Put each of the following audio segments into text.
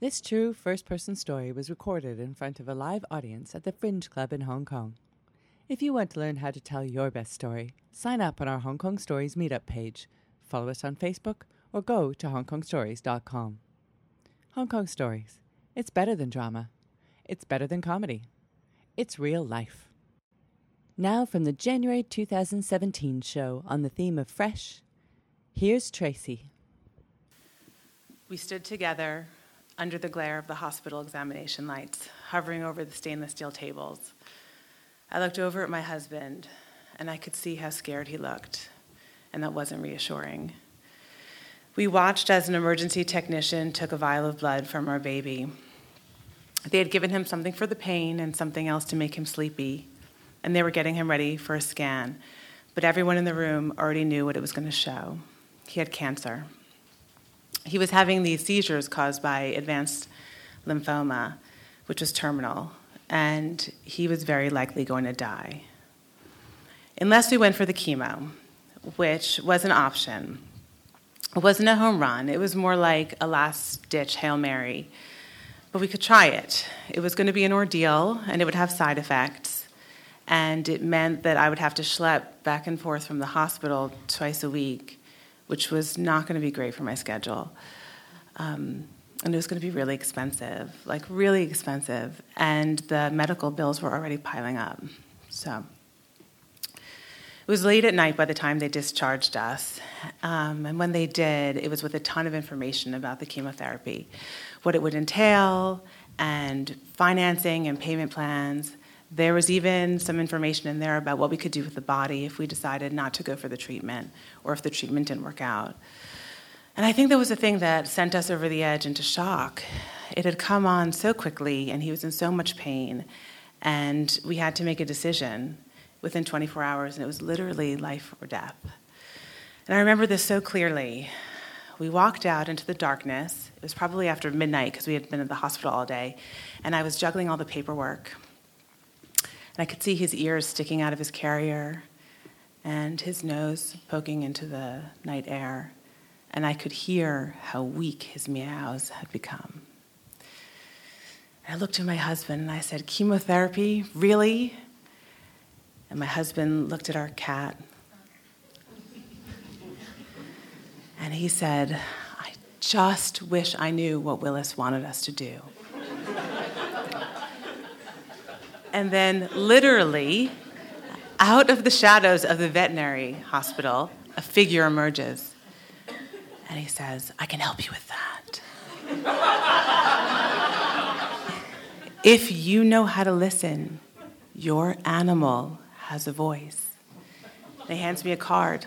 This true first-person story was recorded in front of a live audience at the Fringe Club in Hong Kong. If you want to learn how to tell your best story, sign up on our Hong Kong Stories meetup page, follow us on Facebook, or go to hongkongstories.com. Hong Kong Stories. It's better than drama. It's better than comedy. It's real life. Now from the January 2017 show on the theme of fresh, here's Tracy. We stood together under the glare of the hospital examination lights, hovering over the stainless steel tables. I looked over at my husband, and I could see how scared he looked, and that wasn't reassuring. We watched as an emergency technician took a vial of blood from our baby. They had given him something for the pain and something else to make him sleepy, and they were getting him ready for a scan, but everyone in the room already knew what it was going to show. He had cancer. He was having these seizures caused by advanced lymphoma, which was terminal, and he was very likely going to die. Unless we went for the chemo, which was an option. It wasn't a home run. It was more like a last-ditch Hail Mary. But we could try it. It was going to be an ordeal, and it would have side effects. And it meant that I would have to schlep back and forth from the hospital twice a week, which was not going to be great for my schedule. And it was going to be really expensive, like really expensive. And the medical bills were already piling up. So it was late at night by the time they discharged us. And when they did, it was with a ton of information about the chemotherapy, what it would entail, and financing and payment plans. There was even some information in there about what we could do with the body if we decided not to go for the treatment or if the treatment didn't work out. And I think that was the thing that sent us over the edge into shock. It had come on so quickly, and he was in so much pain, and we had to make a decision within 24 hours, and it was literally life or death. And I remember this so clearly. We walked out into the darkness. It was probably after midnight because we had been at the hospital all day, and I was juggling all the paperwork. And I could see his ears sticking out of his carrier and his nose poking into the night air. And I could hear how weak his meows had become. And I looked at my husband and I said, "Chemotherapy? Really?" And my husband looked at our cat. And he said, "I just wish I knew what Willis wanted us to do." And then literally, out of the shadows of the veterinary hospital, a figure emerges. And he says, "I can help you with that. If you know how to listen, your animal has a voice." And he hands me a card.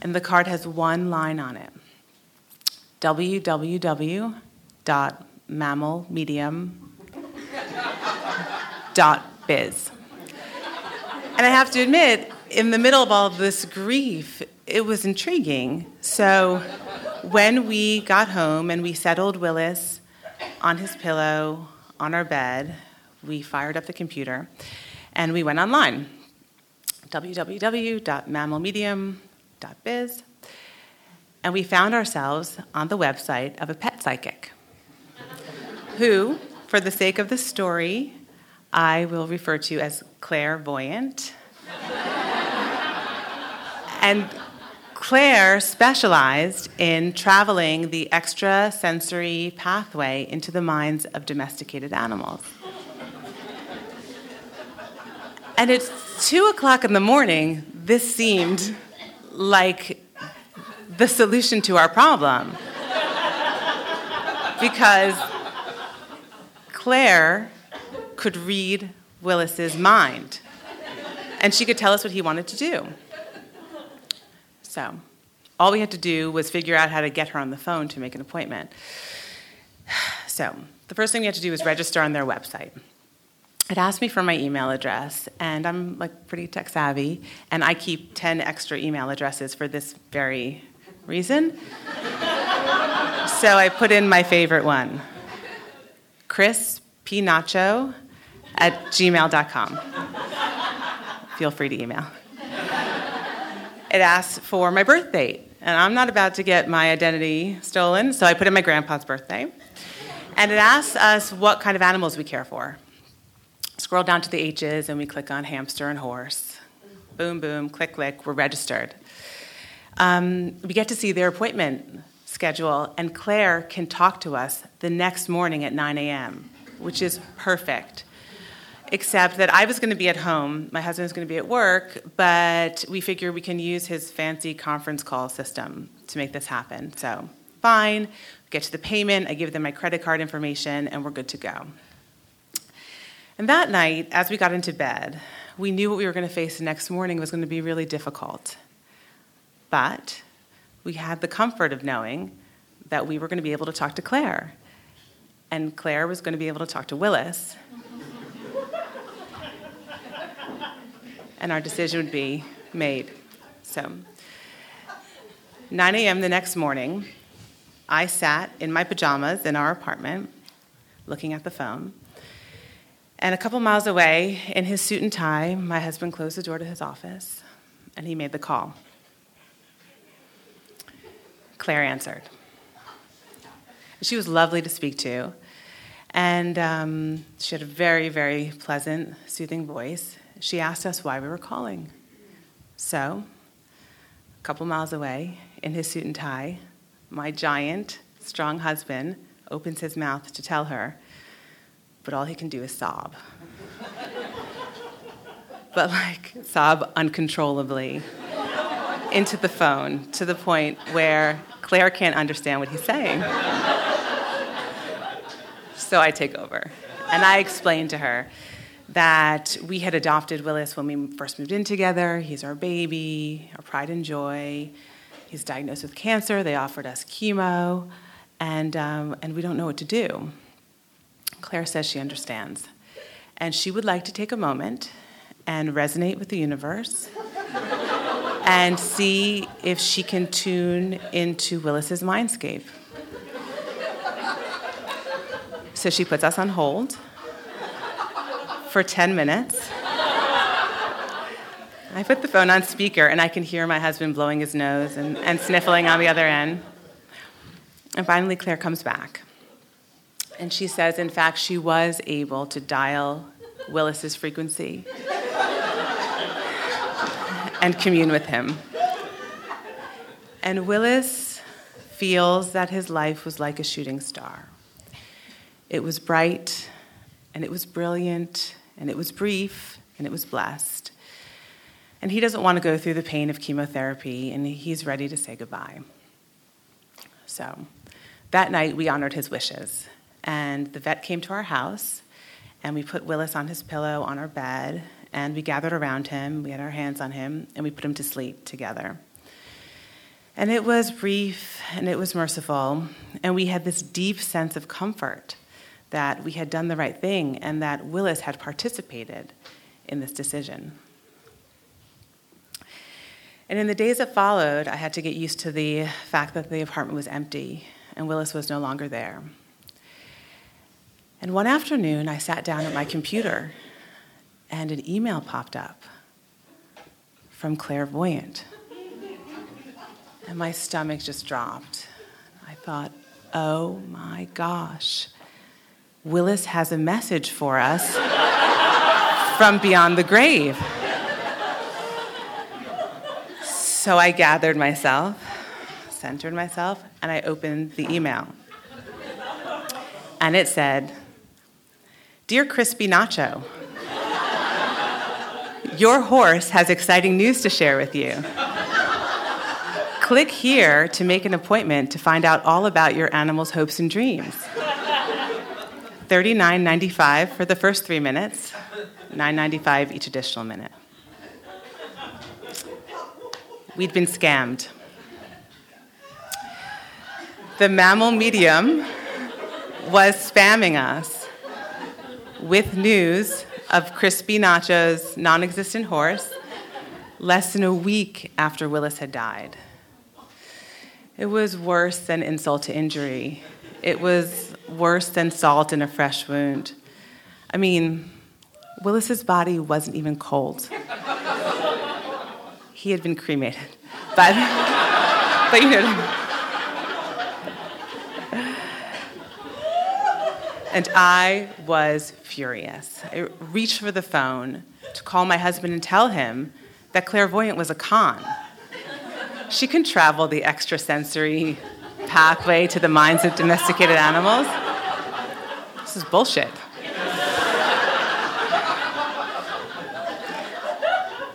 And the card has one line on it. www.mammalmedium.biz. And I have to admit, in the middle of all this grief, it was intriguing. So when we got home and we settled Willis on his pillow, on our bed, we fired up the computer and we went online, www.mammalmedium.biz, and we found ourselves on the website of a pet psychic who, for the sake of the story, I will refer to as Clairvoyant. And Claire specialized in traveling the extrasensory pathway into the minds of domesticated animals. And at 2:00 in the morning, this seemed like the solution to our problem. Because Claire could read Willis's mind, and she could tell us what he wanted to do. So all we had to do was figure out how to get her on the phone to make an appointment. So the first thing we had to do was register on their website. It asked me for my email address, and I'm like pretty tech savvy, and I keep 10 extra email addresses for this very reason. So I put in my favorite one, Crispy Nacho at gmail.com. Feel free to email. It asked for my birth date, and I'm not about to get my identity stolen, so I put in my grandpa's birthday. And it asks us what kind of animals we care for. Scroll down to the H's and we click on hamster and horse. Boom, boom, click, click, we're registered. We get to see their appointment schedule, and Claire can talk to us the next morning at 9 a.m., which is perfect. Except that I was going to be at home, my husband was going to be at work, but we figure we can use his fancy conference call system to make this happen. So, fine, get to the payment, I give them my credit card information, and we're good to go. And that night, as we got into bed, we knew what we were going to face the next morning was going to be really difficult. But we had the comfort of knowing that we were going to be able to talk to Claire, and Claire was going to be able to talk to Willis. And our decision would be made. So, 9 a.m. the next morning, I sat in my pajamas in our apartment, looking at the phone. And a couple miles away, in his suit and tie, my husband closed the door to his office, and he made the call. Claire answered. She was lovely to speak to, and she had a very, very pleasant, soothing voice. She asked us why we were calling. So, a couple miles away, in his suit and tie, my giant, strong husband opens his mouth to tell her, but all he can do is sob. But, like, sob uncontrollably into the phone, to the point where Claire can't understand what he's saying. So I take over, and I explain to her that we had adopted Willis when we first moved in together. He's our baby, our pride and joy. He's diagnosed with cancer. They offered us chemo, and we don't know what to do. Claire says she understands, and she would like to take a moment and resonate with the universe and see if she can tune into Willis's mindscape. So she puts us on hold for 10 minutes. I put the phone on speaker, and I can hear my husband blowing his nose and sniffling on the other end. And finally, Claire comes back. And she says, in fact, she was able to dial Willis's frequency and commune with him. And Willis feels that his life was like a shooting star. It was bright, and it was brilliant, and it was brief, and it was blessed. And he doesn't want to go through the pain of chemotherapy, and he's ready to say goodbye. So that night, we honored his wishes. And the vet came to our house, and we put Willis on his pillow on our bed, and we gathered around him, we had our hands on him, and we put him to sleep together. And it was brief, and it was merciful, and we had this deep sense of comfort that we had done the right thing and that Willis had participated in this decision. And in the days that followed, I had to get used to the fact that the apartment was empty and Willis was no longer there. And one afternoon, I sat down at my computer, and an email popped up from Clairvoyant. And my stomach just dropped. I thought, oh my gosh, Willis has a message for us from beyond the grave. So I gathered myself, centered myself, and I opened the email. And it said, "Dear Crispy Nacho, your horse has exciting news to share with you. Click here to make an appointment to find out all about your animal's hopes and dreams. $39.95 for the first 3 minutes, $9.95 each additional minute." We'd been scammed. The mammal medium was spamming us with news of Crispy Nacho's non-existent horse less than a week after Willis had died. It was worse than insult to injury. It was worse than salt in a fresh wound. I mean, Willis's body wasn't even cold. He had been cremated, but you know. And I was furious. I reached for the phone to call my husband and tell him that Clairvoyant was a con. She can travel the extrasensory pathway to the minds of domesticated animals. This is bullshit.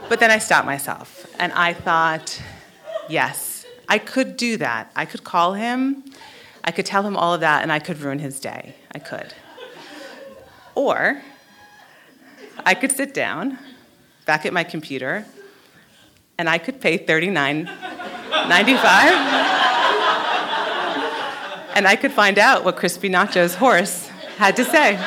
But then I stopped myself, and I thought, yes, I could do that. I could call him, I could tell him all of that, and I could ruin his day. I could. Or I could sit down back at my computer, and I could pay $39.95, and I could find out what Crispy Nacho's horse had to say.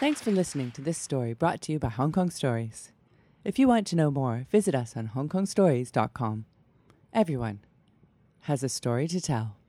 Thanks for listening to this story brought to you by Hong Kong Stories. If you want to know more, visit us on hongkongstories.com. Everyone has a story to tell.